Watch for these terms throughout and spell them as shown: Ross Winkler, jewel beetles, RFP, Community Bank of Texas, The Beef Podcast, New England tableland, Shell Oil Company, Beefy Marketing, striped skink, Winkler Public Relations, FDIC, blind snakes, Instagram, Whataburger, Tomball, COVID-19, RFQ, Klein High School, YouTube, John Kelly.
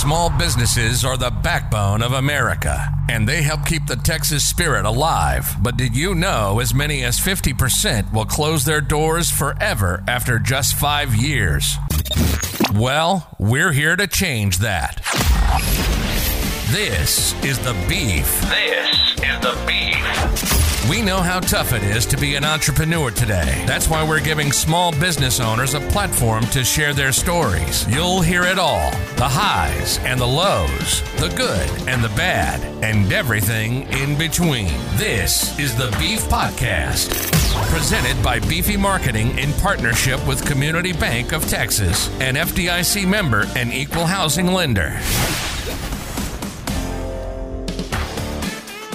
Small businesses are the backbone of America, and they help keep the Texas spirit alive. But did you know as many as 50% will close their doors forever after just 5 years? Well, we're here to change that. This is The Beef. This is The Beef. We know how tough it is to be an entrepreneur today. That's why we're giving small business owners a platform to share their stories. You'll hear it all. The highs and the lows. The good and the bad. And everything in between. This is The Beef Podcast. Presented by Beefy Marketing in partnership with Community Bank of Texas. An FDIC member and equal housing lender.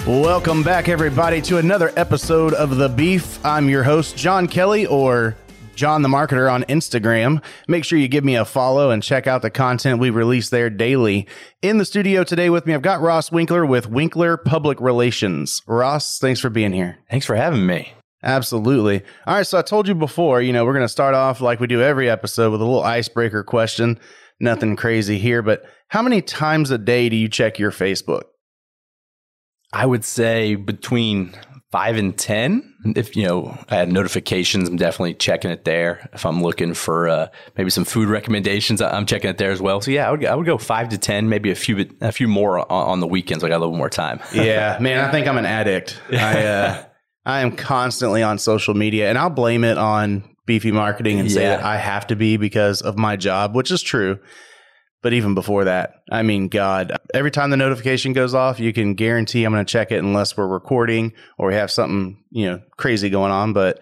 Welcome back, everybody, to another episode of The Beef. I'm your host, John Kelly, or John the Marketer on Instagram. Make sure you give me a follow and check out the content we release there daily. In the studio today with me, I've got Ross Winkler with Winkler Public Relations. Ross, thanks for being here. Thanks for having me. Absolutely. All right, so I told you before, we're going to start off like we do every episode with a little icebreaker question. Nothing crazy here, but how many times a day do you check your Facebook? I would say between 5 and 10. If, I had notifications, I'm definitely checking it there. If I'm looking for maybe some food recommendations, I'm checking it there as well. So yeah, I would go 5 to 10, maybe a few more on the weekends. I got a little more time. Yeah, man, I think I'm an addict. I am constantly on social media, and I'll blame it on Beefy Marketing and say that I have to be because of my job, which is true. But even before that, I mean, God, every time the notification goes off, you can guarantee I'm going to check it unless we're recording or we have something, crazy going on. But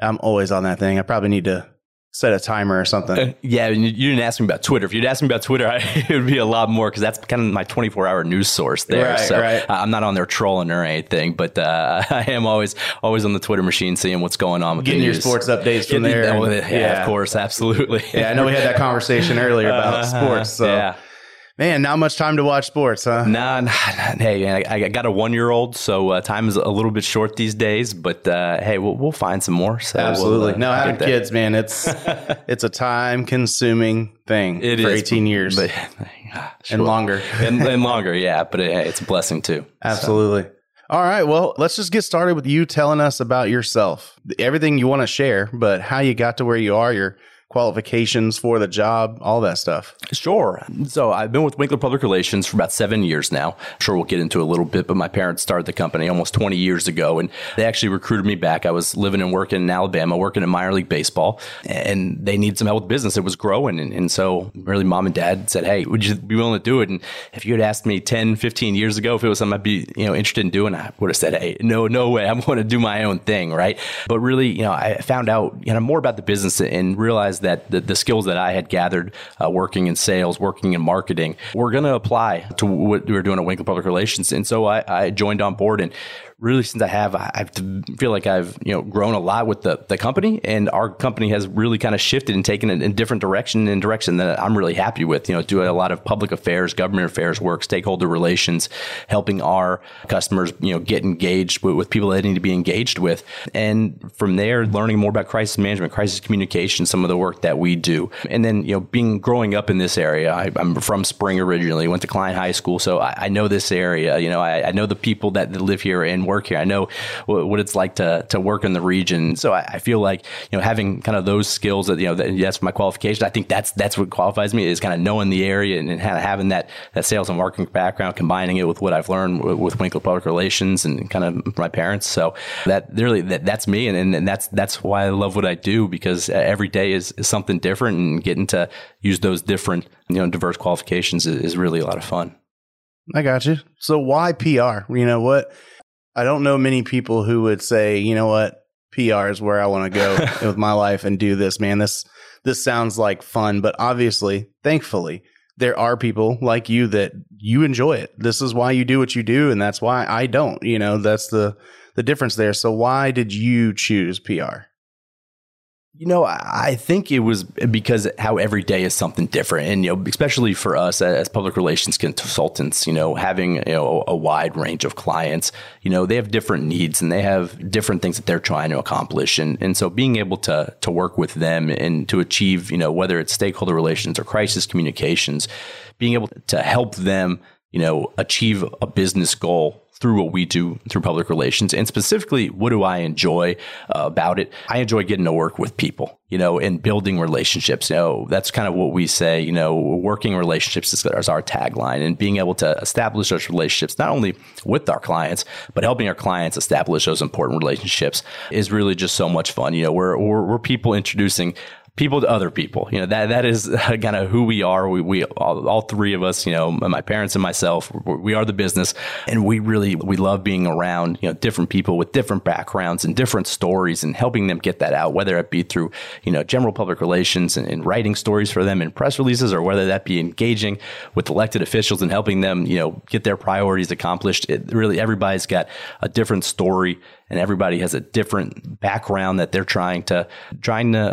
I'm always on that thing. I probably need to set a timer or something. You didn't ask me about Twitter. If you'd asked me about Twitter, it would be a lot more because that's kind of my 24-hour news source there. Right, so right. I'm not on there trolling or anything, but I am always on the Twitter machine seeing what's going on with the news. Getting your sports updates from there. Yeah, of course. Absolutely. Yeah, I know we had that conversation earlier about sports. So. Yeah. Man, not much time to watch sports, huh? No. Hey, I got a 1-year-old, so time is a little bit short these days. But hey, we'll find some more. So absolutely, having kids, man, it's a time-consuming thing. It for is, 18 years sure. And longer, and longer. Yeah, but it's a blessing too. Absolutely. So. All right, well, let's just get started with you telling us about yourself, everything you want to share, but how you got to where you are. Your qualifications for the job, all that stuff. Sure. So I've been with Winkler Public Relations for about 7 years now. I'm sure we'll get into a little bit, but my parents started the company almost 20 years ago, and they actually recruited me back. I was living and working in Alabama, working in minor league baseball, and they needed some help with business. It was growing, and so really mom and dad said, hey, would you be willing to do it? And if you had asked me 10, 15 years ago if it was something I'd be interested in doing, I would have said, hey, no way. I'm going to do my own thing, right? But really, I found out more about the business and realized that the skills that I had gathered working in sales, working in marketing, were going to apply to what we were doing at Winkler Public Relations. And so I joined on board, and really since I feel like I've grown a lot with the company, and our company has really kind of shifted and taken it in different direction, in direction that I'm really happy with, doing a lot of public affairs, government affairs work, stakeholder relations, helping our customers, get engaged with people that they need to be engaged with. And from there, learning more about crisis management, crisis communication, some of the work that we do. And then, growing up in this area, I'm from Spring originally, went to Klein High School. So I know this area, I know the people that live here and work here. I know what it's like to work in the region. So I feel like, having kind of those skills that, that's my qualification. I think that's what qualifies me, is kind of knowing the area and kind of having that sales and marketing background, combining it with what I've learned with Winkler Public Relations and kind of my parents. So that really, that's me. And that's why I love what I do, because every day is something different, and getting to use those different, diverse qualifications is really a lot of fun. I got you. So why PR? I don't know many people who would say, PR is where I want to go with my life and do this, man. This sounds like fun, but obviously, thankfully, there are people like you that you enjoy it. This is why you do what you do, and that's why I don't. That's the difference there. So why did you choose PR? You know, I think it was because how every day is something different. And, you know, especially for us as public relations consultants, you know, having, you know, a wide range of clients, you know, they have different needs and they have different things that they're trying to accomplish. And so being able to work with them and to achieve, you know, whether it's stakeholder relations or crisis communications, being able to help them, you know, achieve a business goal through what we do through public relations. And specifically, what do I enjoy about it? I enjoy getting to work with people, you know, and building relationships. You know, that's kind of what we say, you know, working relationships is our tagline, and being able to establish those relationships, not only with our clients, but helping our clients establish those important relationships is really just so much fun. You know, we're people introducing people to other people. You know, that is kind of who we are. We all three of us, you know, my parents and myself, we are the business, and we love being around, you know, different people with different backgrounds and different stories, and helping them get that out, whether it be through, you know, general public relations and writing stories for them in press releases, or whether that be engaging with elected officials and helping them, you know, get their priorities accomplished. It really, everybody's got a different story, and everybody has a different background that they're trying to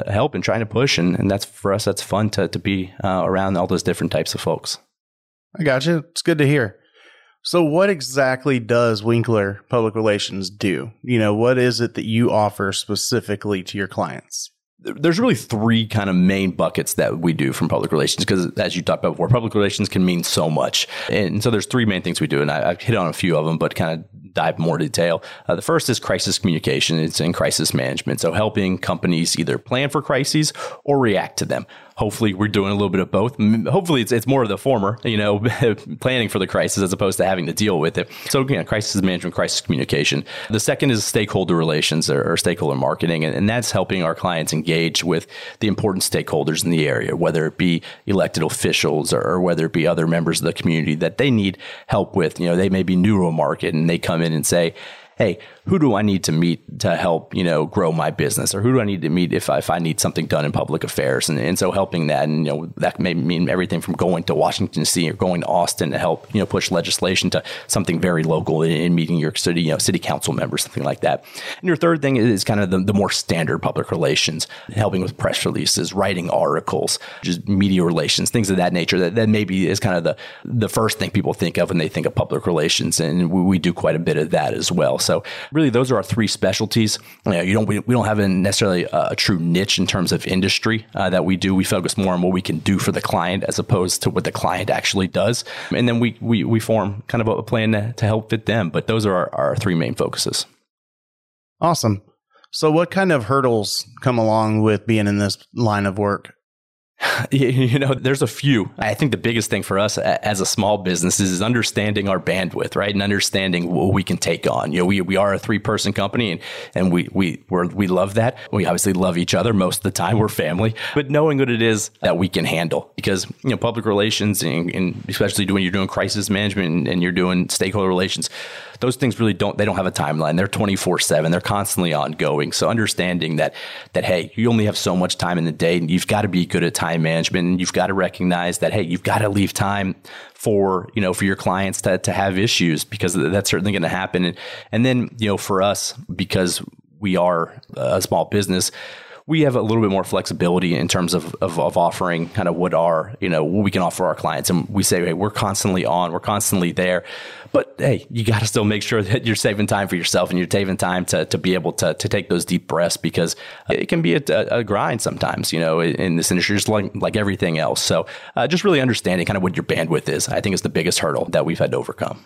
help and trying to push. And that's, for us, that's fun to be around all those different types of folks. I got you. It's good to hear. So what exactly does Winkler Public Relations do? You know, what is it that you offer specifically to your clients? There's really three kind of main buckets that we do from public relations, because as you talked about before, public relations can mean so much. And so there's three main things we do, and I've hit on a few of them, but kind of dive more detail. The first is crisis communication. It's in crisis management. So helping companies either plan for crises or react to them. Hopefully, we're doing a little bit of both. Hopefully, it's more of the former, you know, planning for the crisis as opposed to having to deal with it. So, you know, crisis management, crisis communication. The second is stakeholder relations or stakeholder marketing, and that's helping our clients engage with the important stakeholders in the area, whether it be elected officials or whether it be other members of the community that they need help with. You know, they may be new to a market and they come in and say, hey, who do I need to meet to help, you know, grow my business? Or who do I need to meet if I need something done in public affairs? And so helping that, and, you know, that may mean everything from going to Washington, D.C. or going to Austin to help, you know, push legislation, to something very local in meeting your city, you know, city council members, something like that. And your third thing is kind of the more standard public relations, helping with press releases, writing articles, just media relations, things of that nature. That maybe is kind of the first thing people think of when they think of public relations. And we do quite a bit of that as well. So really, those are our three specialties. You know, we don't have necessarily a true niche in terms of industry that we do. We focus more on what we can do for the client as opposed to what the client actually does. And then we form kind of a plan to help fit them. But those are our three main focuses. Awesome. So what kind of hurdles come along with being in this line of work? You know, there's a few. I think the biggest thing for us as a small business is understanding our bandwidth, right? And understanding what we can take on. You know, we are a three-person company, and we love that. We obviously love each other most of the time. We're family. But knowing what it is that we can handle, because, you know, public relations and especially when you're doing crisis management and you're doing stakeholder relations, those things really don't have a timeline. They're 24/7. They're constantly ongoing. So understanding that, hey, you only have so much time in the day, and you've got to be good at time management, and you've got to recognize that, hey, you've got to leave time for, you know, for your clients to have issues, because that's certainly going to happen. And then, you know, for us, because we are a small business, we have a little bit more flexibility in terms of offering kind of what we can offer our clients. And we say, hey, we're constantly on, we're constantly there. But hey, you got to still make sure that you're saving time for yourself, and you're saving time to be able to take those deep breaths, because it can be a grind sometimes, you know, in this industry, just like everything else. So just really understanding kind of what your bandwidth is, I think, is the biggest hurdle that we've had to overcome.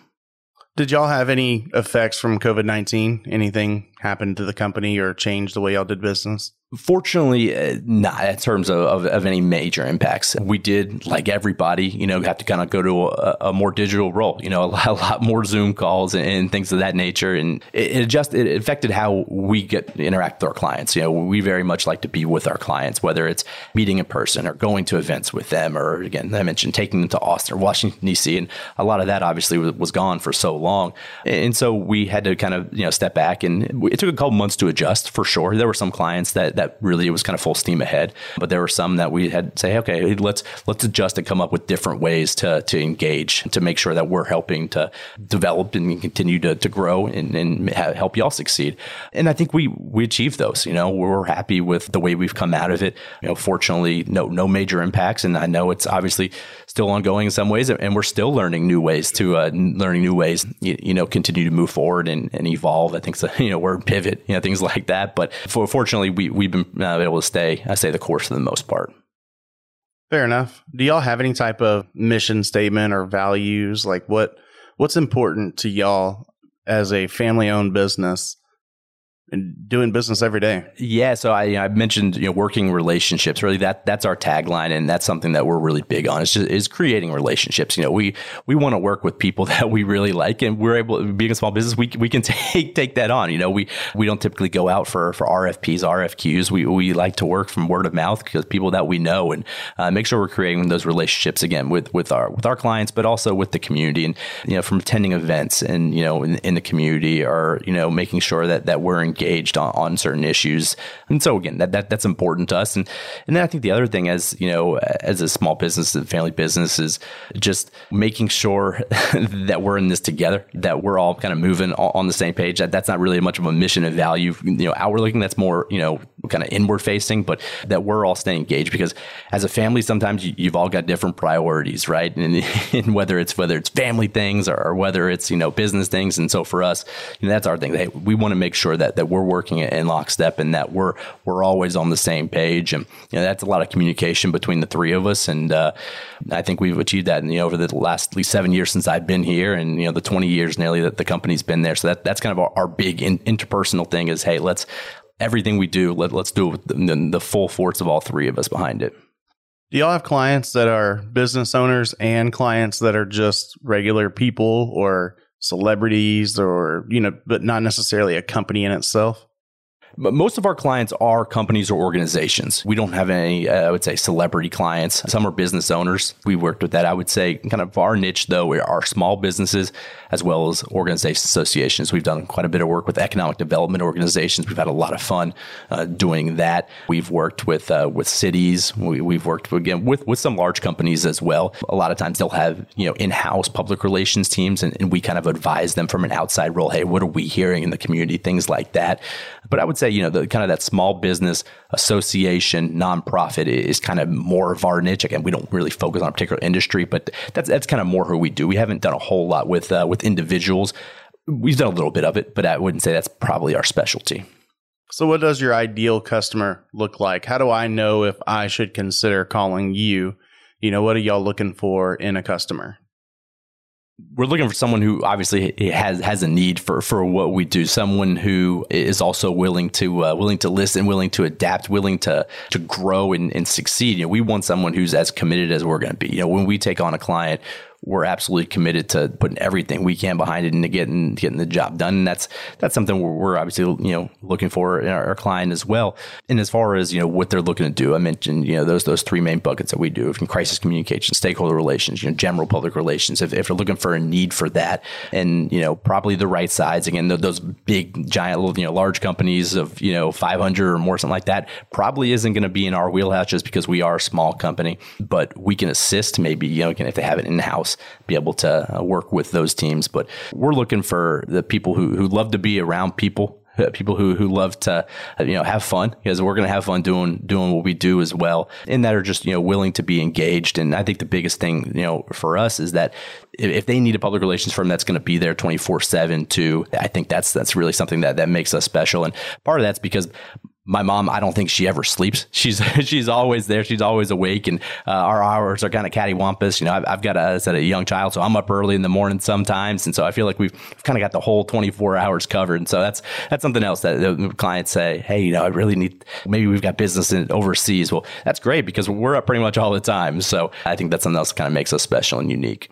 Did y'all have any effects from COVID-19? Anything happened to the company or changed the way y'all did business? Fortunately, not in terms of any major impacts. We did, like everybody, you know, have to kind of go to a more digital role, you know, a lot more Zoom calls and things of that nature. And it affected how we interact with our clients. You know, we very much like to be with our clients, whether it's meeting in person or going to events with them, or, again, I mentioned taking them to Austin or Washington, D.C. And a lot of that obviously was gone for so long. And so we had to kind of, you know, step back, and it took a couple months to adjust, for sure. There were some clients that that really it was kind of full steam ahead. But there were some that we had to say, okay, let's adjust and come up with different ways to engage, to make sure that we're helping to develop and continue to grow and help y'all succeed. And I think we achieved those. You know, we're happy with the way we've come out of it. You know, fortunately, no major impacts. And I know it's obviously still ongoing in some ways, and we're still learning new ways to continue to move forward and evolve. I think so, you know, we're pivot, you know, things like that. But fortunately, we've been able to stay the course for the most part. Fair enough. Do y'all have any type of mission statement or values? Like what's important to y'all as a family-owned business and doing business every day? Yeah. So I mentioned, you know, working relationships, really that's our tagline. And that's something that we're really big on is creating relationships. You know, we want to work with people that we really like, and we're able, being a small business, we can take that on. You know, we don't typically go out for RFPs, RFQs. We like to work from word of mouth, because people that we know, and make sure we're creating those relationships again with our clients, but also with the community, and, you know, from attending events and, you know, in the community, or, you know, making sure that we're engaged on certain issues. And so again, that's important to us. And then I think the other thing, as you know, as a small business and family business, is just making sure that we're in this together, that we're all kind of moving on the same page. That's not really much of a mission and value, you know, outward looking. That's more, you know, kind of inward facing, but that we're all staying engaged, because as a family, sometimes you've all got different priorities, right? And whether it's family things or whether it's, you know, business things. And so for us, you know, that's our thing. Hey, we want to make sure that we're working in lockstep, and that we're always on the same page. And, you know, that's a lot of communication between the three of us. And I think we've achieved that, and, you know, over the last at least 7 years since I've been here, and, you know, the 20 years nearly that the company's been there. So that's kind of our big interpersonal thing is, hey, everything we do, let's do it with the full force of all three of us behind it. Do y'all have clients that are business owners and clients that are just regular people or celebrities, or, you know, but not necessarily a company in itself? But most of our clients are companies or organizations. We don't have any, I would say, celebrity clients. Some are business owners. We worked with that. I would say kind of our niche, though, are small businesses as well as organizations, associations. We've done quite a bit of work with economic development organizations. We've had a lot of fun doing that. We've worked with cities. We've worked, again, with some large companies as well. A lot of times they'll have, you know, in-house public relations teams, and we kind of advise them from an outside role. Hey, what are we hearing in the community? Things like that. But I would say, you know, the kind of that small business association, nonprofit is kind of more of our niche. Again, we don't really focus on a particular industry, but that's kind of more who we do. We haven't done a whole lot with individuals. We've done a little bit of it, but I wouldn't say that's probably our specialty. So what does your ideal customer look like? How do I know if I should consider calling you? You know, what are y'all looking for in a customer? We're looking for someone who obviously has a need for what we do. Someone who is also willing to listen, willing to adapt, willing to grow and succeed. You know, we want someone who's as committed as we're going to be. You know, when we take on a client, we're absolutely committed to putting everything we can behind it and getting the job done. And that's something we're obviously, you know, looking for in our client as well. And as far as, you know, what they're looking to do, I mentioned, you know, those three main buckets that we do from crisis communication, stakeholder relations, you know, general public relations. If you're looking for a need for that, and, you know, probably the right size, again, those big giant, you know, large companies of, you know, 500 or more, something like that, probably isn't going to be in our wheelhouse just because we are a small company. But we can assist, maybe, you know, again, if they have it in house, be able to work with those teams. But we're looking for the people who love to be around people who love to, you know, have fun, because we're going to have fun doing what we do as well, and that are just, you know, willing to be engaged. And I think the biggest thing, you know, for us is that if they need a public relations firm that's going to be there 24/7 too, I think that's really something that makes us special. And part of that's because my mom, I don't think she ever sleeps. She's always there. She's always awake, and our hours are kind of cattywampus. You know, I've got a young child, so I'm up early in the morning sometimes, and so I feel like we've kind of got the whole 24 hours covered. And so that's something else that the clients say, hey, you know, I really need. Maybe we've got business in overseas. Well, that's great, because we're up pretty much all the time. So I think that's something else that kind of makes us special and unique.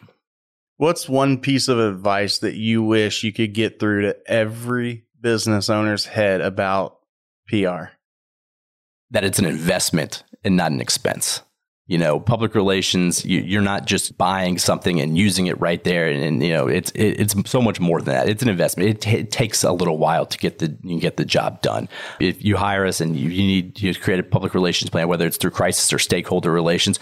What's one piece of advice that you wish you could get through to every business owner's head about PR? That it's an investment and not an expense. You know, public relations, you're not just buying something and using it right there. And you know, it's so much more than that. It's an investment. It takes a little while to get the job done. If you hire us and you need to create a public relations plan, whether it's through crisis or stakeholder relations,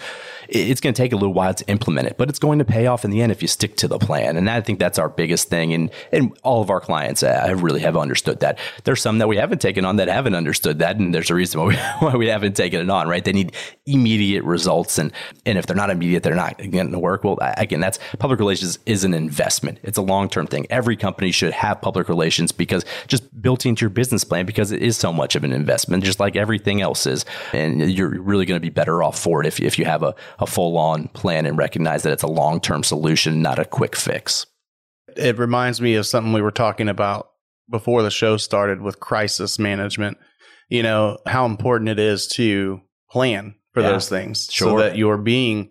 it's going to take a little while to implement it, but it's going to pay off in the end if you stick to the plan. And I think that's our biggest thing. And all of our clients, I really have understood that. There's some that we haven't taken on that haven't understood that. And there's a reason why we haven't taken it on, right? They need immediate results. And if they're not immediate, they're not getting to work. Well, again, that's public relations is an investment. It's a long-term thing. Every company should have public relations because just built into your business plan, because it is so much of an investment, just like everything else is. And you're really going to be better off for it if you have a full-on plan and recognize that it's a long-term solution, not a quick fix. It reminds me of something we were talking about before the show started with crisis management. You know, how important it is to plan for those things, so that you're being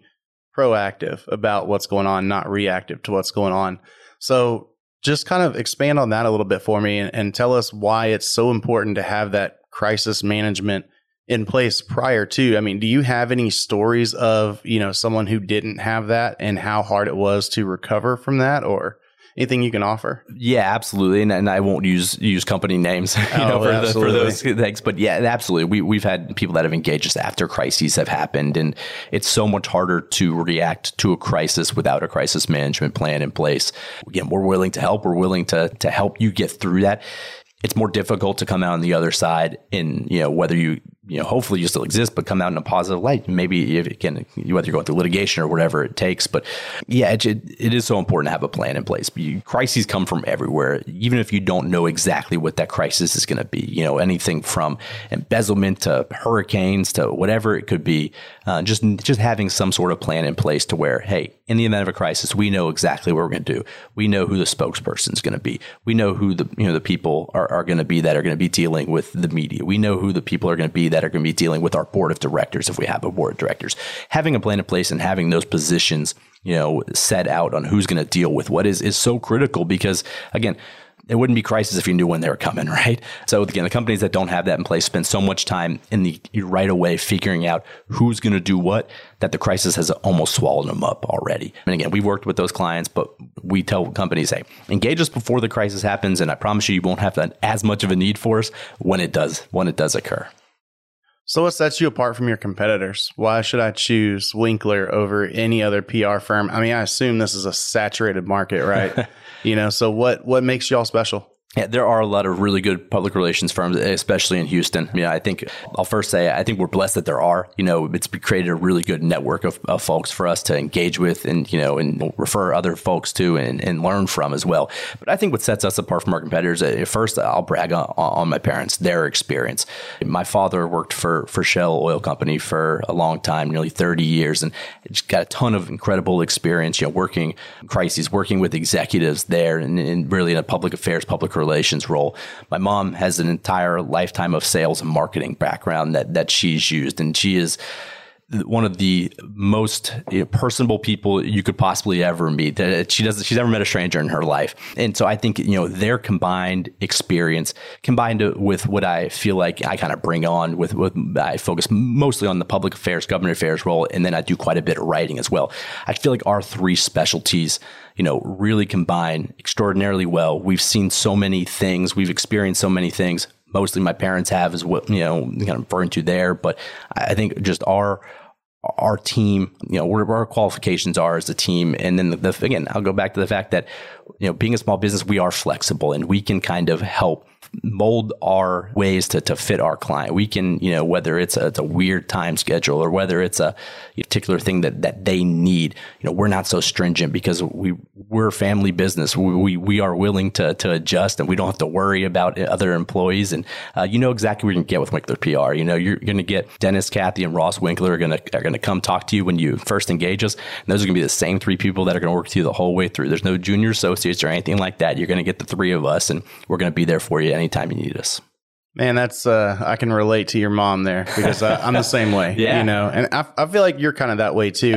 proactive about what's going on, not reactive to what's going on. So just kind of expand on that a little bit for me and tell us why it's so important to have that crisis management in place prior to. I mean, do you have any stories of, you know, someone who didn't have that and how hard it was to recover from that, or anything you can offer? Yeah, absolutely. And I won't use company names for those things. But yeah, absolutely. We've had people that have engaged us after crises have happened. And it's so much harder to react to a crisis without a crisis management plan in place. Again, we're willing to help. We're willing to help you get through that. It's more difficult to come out on the other side in, you know, whether you know, hopefully you still exist, but come out in a positive light. Maybe if you can, whether you're going through litigation or whatever it takes. But yeah, it is so important to have a plan in place. Crises come from everywhere, even if you don't know exactly what that crisis is going to be. You know, anything from embezzlement to hurricanes to whatever it could be. Just having some sort of plan in place to where, hey, in the event of a crisis, we know exactly what we're going to do. We know who the spokesperson is going to be. We know who the people are going to be that are going to be dealing with the media. We know who the people are going to be that are going to be dealing with our board of directors, if we have a board of directors. Having a plan in place and having those positions, you know, set out on who's going to deal with what is so critical, because again, it wouldn't be crisis if you knew when they were coming, right? So again, the companies that don't have that in place spend so much time in the right away figuring out who's going to do what, that the crisis has almost swallowed them up already. And again, we've worked with those clients, but we tell companies, hey, engage us before the crisis happens, and I promise you won't have as much of a need for us when it does occur. So what sets you apart from your competitors? Why should I choose Winkler over any other PR firm? I mean, I assume this is a saturated market, right? You know, so what makes y'all special? Yeah, there are a lot of really good public relations firms, especially in Houston. You know, I think I'll first say, I think we're blessed that there are. You know, it's created a really good network of folks for us to engage with and, you know, and refer other folks to and learn from as well. But I think what sets us apart from our competitors, first, I'll brag on my parents, their experience. My father worked for Shell Oil Company for a long time, nearly 30 years, and just got a ton of incredible experience, you know, working crises, working with executives there and really in a public affairs, public relations role. My mom has an entire lifetime of sales and marketing background that she's used, and she is one of the most personable people you could possibly ever meet. She's never met a stranger in her life. And so I think, you know, their combined experience combined with what I feel like I kind of bring on with I focus mostly on the public affairs, government affairs role. And then I do quite a bit of writing as well. I feel like our three specialties, you know, really combine extraordinarily well. We've seen so many things. We've experienced so many things. Mostly my parents have is what, you know, kind of referring to there. But I think just our team, you know, where our qualifications are as a team. And then again, I'll go back to the fact that, you know, being a small business, we are flexible and we can kind of help mold our ways to fit our client. We can, you know, whether it's a weird time schedule or whether it's a particular thing that they need, you know, we're not so stringent because we're a family business. We are willing to adjust, and we don't have to worry about other employees. And you know exactly what you're going to get with Winkler PR. You know, you're going to get Dennis, Kathy, and Ross Winkler are going to come talk to you when you first engage us. And those are going to be the same three people that are going to work with you the whole way through. There's no junior associates or anything like that. You're going to get the three of us, and we're going to be there for you anytime you need us. Man, that's I can relate to your mom there, because I'm the same way. Yeah. You know, and I feel like you're kind of that way too.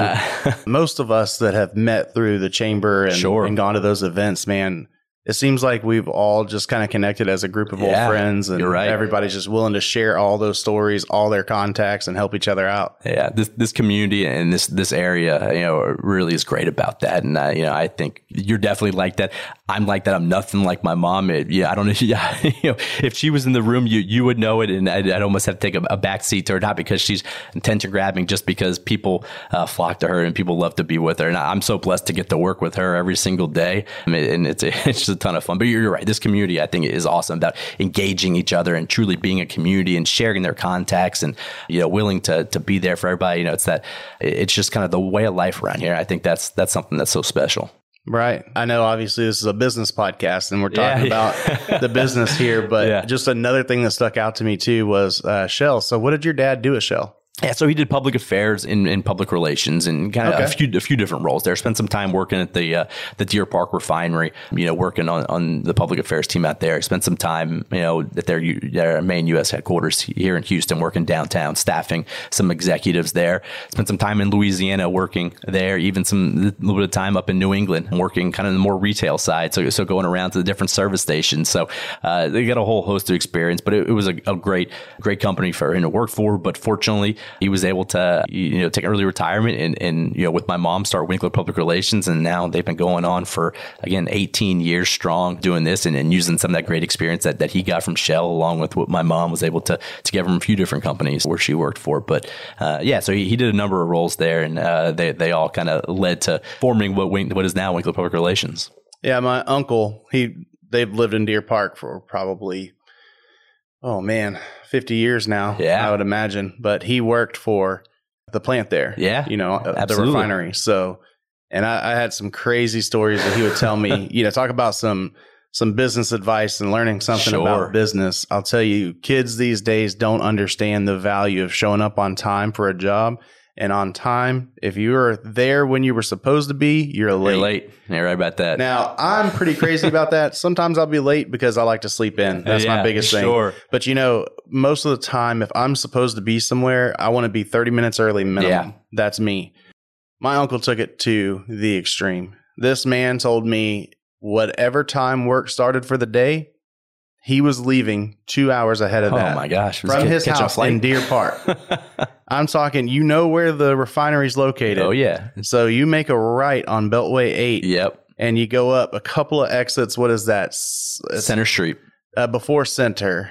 Most of us that have met through the chamber and gone to those events, man, it seems like we've all just kind of connected as a group of old friends, and everybody's just willing to share all those stories, all their contacts, and help each other out. Yeah. This community and this area, you know, really is great about that. And you know, I think you're definitely like that. I'm like that. I'm nothing like my mom. I don't know. You know, if she was in the room, you would know it. And I'd almost have to take a back seat to her, not because she's attention grabbing, just because people flock to her and people love to be with her. And I'm so blessed to get to work with her every single day. I mean, and it's just a ton of fun. But you're right. This community, I think, is awesome about engaging each other and truly being a community and sharing their contacts and, you know, willing to be there for everybody. You know, it's just kind of the way of life around here. I think that's something that's so special. Right. I know, obviously, this is a business podcast and we're talking about the business here, but just another thing that stuck out to me too was Shell. So what did your dad do at Shell? Yeah, so he did public affairs in public relations and kind of a few different roles there. Spent some time working at the Deer Park refinery, you know, working on the public affairs team out there. Spent some time, you know, at their main U.S. headquarters here in Houston, working downtown, staffing some executives there. Spent some time in Louisiana working there, even a little bit of time up in New England working kind of the more retail side. So going around to the different service stations. So they got a whole host of experience, but it was a great company for him to work for. But fortunately, he was able to, you know, take early retirement and, you know, with my mom, start Winkler Public Relations. And now they've been going on for, again, 18 years strong doing this and using some of that great experience that he got from Shell, along with what my mom was able to get from a few different companies where she worked for. But so he did a number of roles there, and they all kind of led to forming what is now Winkler Public Relations. Yeah, my uncle, they've lived in Deer Park for probably 50 years now, I would imagine. But he worked for the plant there, you know, absolutely. The refinery. So, and I had some crazy stories that he would tell me, you know, talk about some business advice and learning something about business. I'll tell you, kids these days don't understand the value of showing up on time for a job. And on time, if you were there when you were supposed to be, you're late. You're late. You're right about that. Now, I'm pretty crazy about that. Sometimes I'll be late because I like to sleep in. That's my biggest thing. Sure. But, you know, most of the time, if I'm supposed to be somewhere, I want to be 30 minutes early minimum. Yeah. That's me. My uncle took it to the extreme. This man told me whatever time work started for the day, he was leaving 2 hours ahead of that. Oh, my gosh. From his house in Deer Park. I'm talking, you know where the refinery's located. Oh, yeah. So you make a right on Beltway 8. Yep. And you go up a couple of exits. What is that? Center Street. Before Center.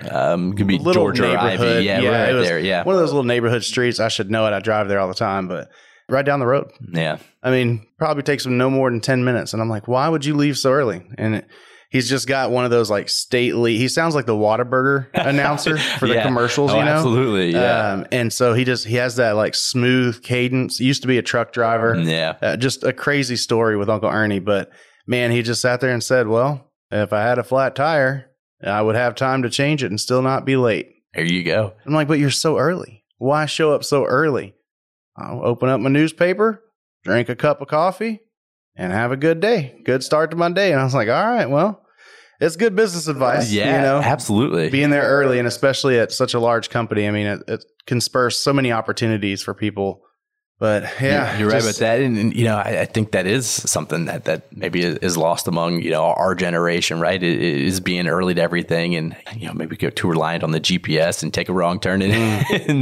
Could be Georgia or Ivy. Yeah, right there. Yeah. One of those little neighborhood streets. I should know it. I drive there all the time, but right down the road. Yeah. I mean, probably takes him no more than 10 minutes. And I'm like, why would you leave so early? And he's just got one of those like stately, he sounds like the Whataburger announcer for the commercials, you know? Absolutely. Yeah. And so he has that like smooth cadence. He used to be a truck driver. Yeah. Just a crazy story with Uncle Ernie. But man, he just sat there and said, well, if I had a flat tire, I would have time to change it and still not be late. There you go. I'm like, but you're so early. Why show up so early? I'll open up my newspaper, drink a cup of coffee, and have a good day. Good start to my day. And I was like, all right, well. It's good business advice, you know, absolutely. Being there early, and especially at such a large company, I mean, it conspires so many opportunities for people. But yeah, you're right about that. And you know, I think that is something that maybe is lost among, you know, our generation, right? It is being early to everything, and you know, maybe get too reliant on the GPS and take a wrong turn and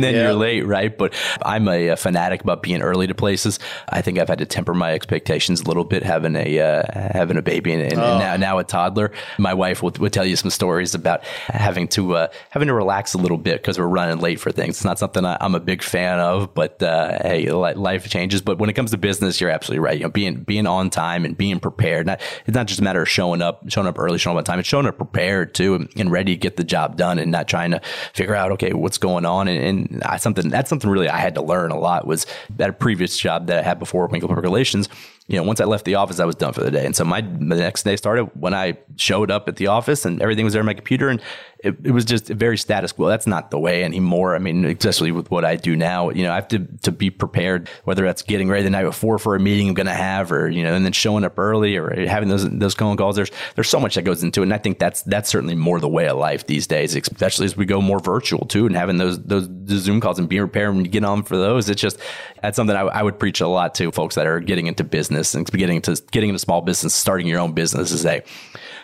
then you're late, right? But I'm a fanatic about being early to places. I think I've had to temper my expectations a little bit, having a baby and now a toddler. My wife will tell you some stories about having to relax a little bit because we're running late for things. It's not something I'm a big fan of, but hey. Life changes. But when it comes to business, you're absolutely right. You know, being on time and being prepared. It's not just a matter of showing up early, showing up on time. It's showing up prepared too and ready to get the job done and not trying to figure out, okay, what's going on. And that's something really I had to learn a lot was at a previous job that I had before Winkler Public Relations. You know, once I left the office, I was done for the day. And so the next day started when I showed up at the office and everything was there on my computer. And it was just very status quo. That's not the way anymore. I mean, especially with what I do now, you know, I have to be prepared, whether that's getting ready the night before for a meeting I'm going to have, or, you know, and then showing up early or having those phone calls. There's so much that goes into it. And I think that's certainly more the way of life these days, especially as we go more virtual too, and having those Zoom calls and being prepared and getting on for those. It's just, that's something I would preach a lot to folks that are getting into business. business and getting into small business, starting your own business is a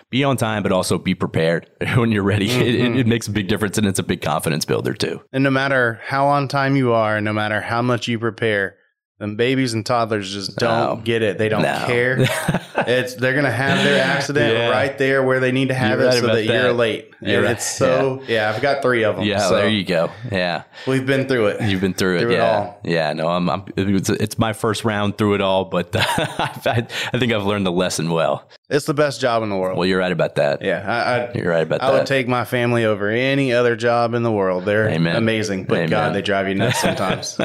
be on time, but also be prepared when you're ready. Mm-hmm. It makes a big difference, and it's a big confidence builder too. And no matter how on time you are, no matter how much you prepare, them babies and toddlers just don't get it. They don't care. They're going to have their accident right there where they need to have it so that you're late. It's so, I've got three of them. Yeah, so there you go. Yeah. We've been through it. You've been through it. Through it all. Yeah, no, it's my first round through it all, but I think I've learned the lesson well. It's the best job in the world. Well, you're right about that. Yeah. You're right about that. I would take my family over any other job in the world. They're amazing, but God, they drive you nuts sometimes.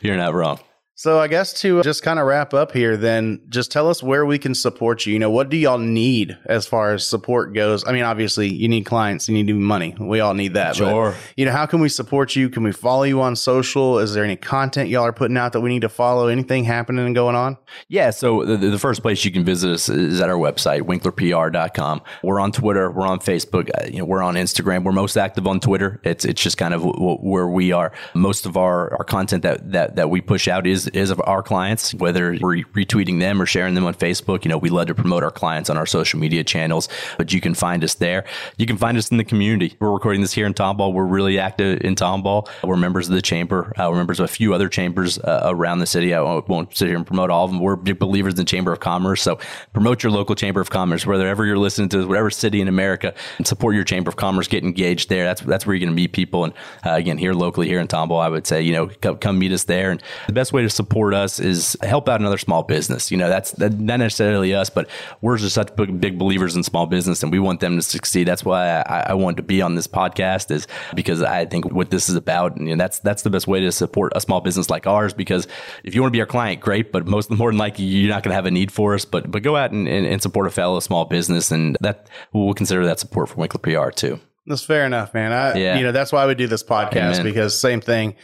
You're not wrong. So I guess to just kind of wrap up here, then just tell us where we can support you. You know, what do y'all need as far as support goes? I mean, obviously you need clients, you need money. We all need that. Sure. But, you know, how can we support you? Can we follow you on social? Is there any content y'all are putting out that we need to follow? Anything happening and going on? Yeah. So the first place you can visit us is at our website, winklerpr.com. We're on Twitter. We're on Facebook. You know, we're on Instagram. We're most active on Twitter. It's just kind of where we are. Most of our content that we push out is of our clients, whether we're retweeting them or sharing them on Facebook. You know, we love to promote our clients on our social media channels, but you can find us there. You can find us in the community. We're recording this here in Tomball. We're really active in Tomball. We're members of the chamber. We're members of a few other chambers around the city. I won't sit here and promote all of them. We're big believers in the Chamber of Commerce. So promote your local Chamber of Commerce, wherever you're listening to, whatever city in America, and support your Chamber of Commerce. Get engaged there. That's where you're going to meet people. And again, here locally, here in Tomball, I would say, you know, come meet us there. And the best way to support us is help out another small business. You know, that's not necessarily us, but we're just such big believers in small business, and we want them to succeed. That's why I wanted to be on this podcast, is because I think what this is about, and you know, that's the best way to support a small business like ours. Because if you want to be our client, great, but more than likely you're not going to have a need for us. But go out and support a fellow small business, and that we'll consider that support for Winkler PR too. That's fair enough, man. You know, that's why we do this podcast. Amen. Because same thing.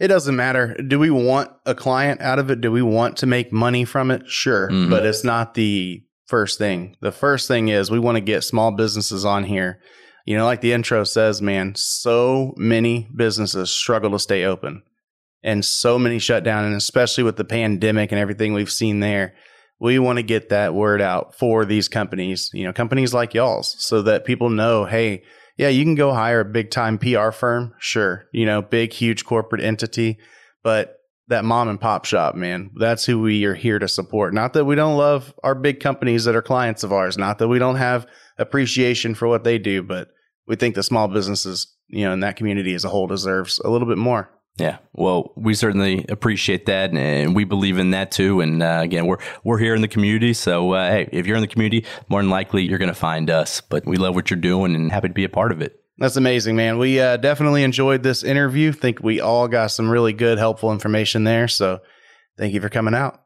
It doesn't matter. Do we want a client out of it? Do we want to make money from it? Sure. Mm-hmm. But it's not the first thing. The first thing is we want to get small businesses on here. You know, like the intro says, man, so many businesses struggle to stay open and so many shut down. And especially with the pandemic and everything we've seen there, we want to get that word out for these companies, you know, companies like y'all's, so that people know, hey, yeah, you can go hire a big time PR firm. Sure. You know, big, huge corporate entity. But that mom and pop shop, man, that's who we are here to support. Not that we don't love our big companies that are clients of ours. Not that we don't have appreciation for what they do. But we think the small businesses, you know, in that community as a whole deserves a little bit more. Yeah. Well, we certainly appreciate that, and we believe in that too. And again, we're here in the community. So, hey, if you're in the community, more than likely you're going to find us. But we love what you're doing and happy to be a part of it. That's amazing, man. We definitely enjoyed this interview. Think we all got some really good, helpful information there. So thank you for coming out.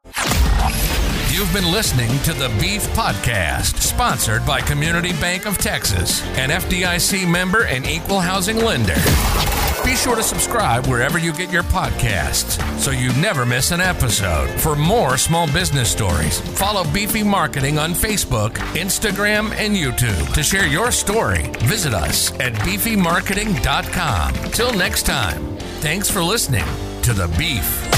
You've been listening to The Beef Podcast, sponsored by Community Bank of Texas, an FDIC member and equal housing lender. Be sure to subscribe wherever you get your podcasts so you never miss an episode. For more small business stories, follow Beefy Marketing on Facebook, Instagram, and YouTube. To share your story, visit us at beefymarketing.com. Till next time, thanks for listening to The Beef.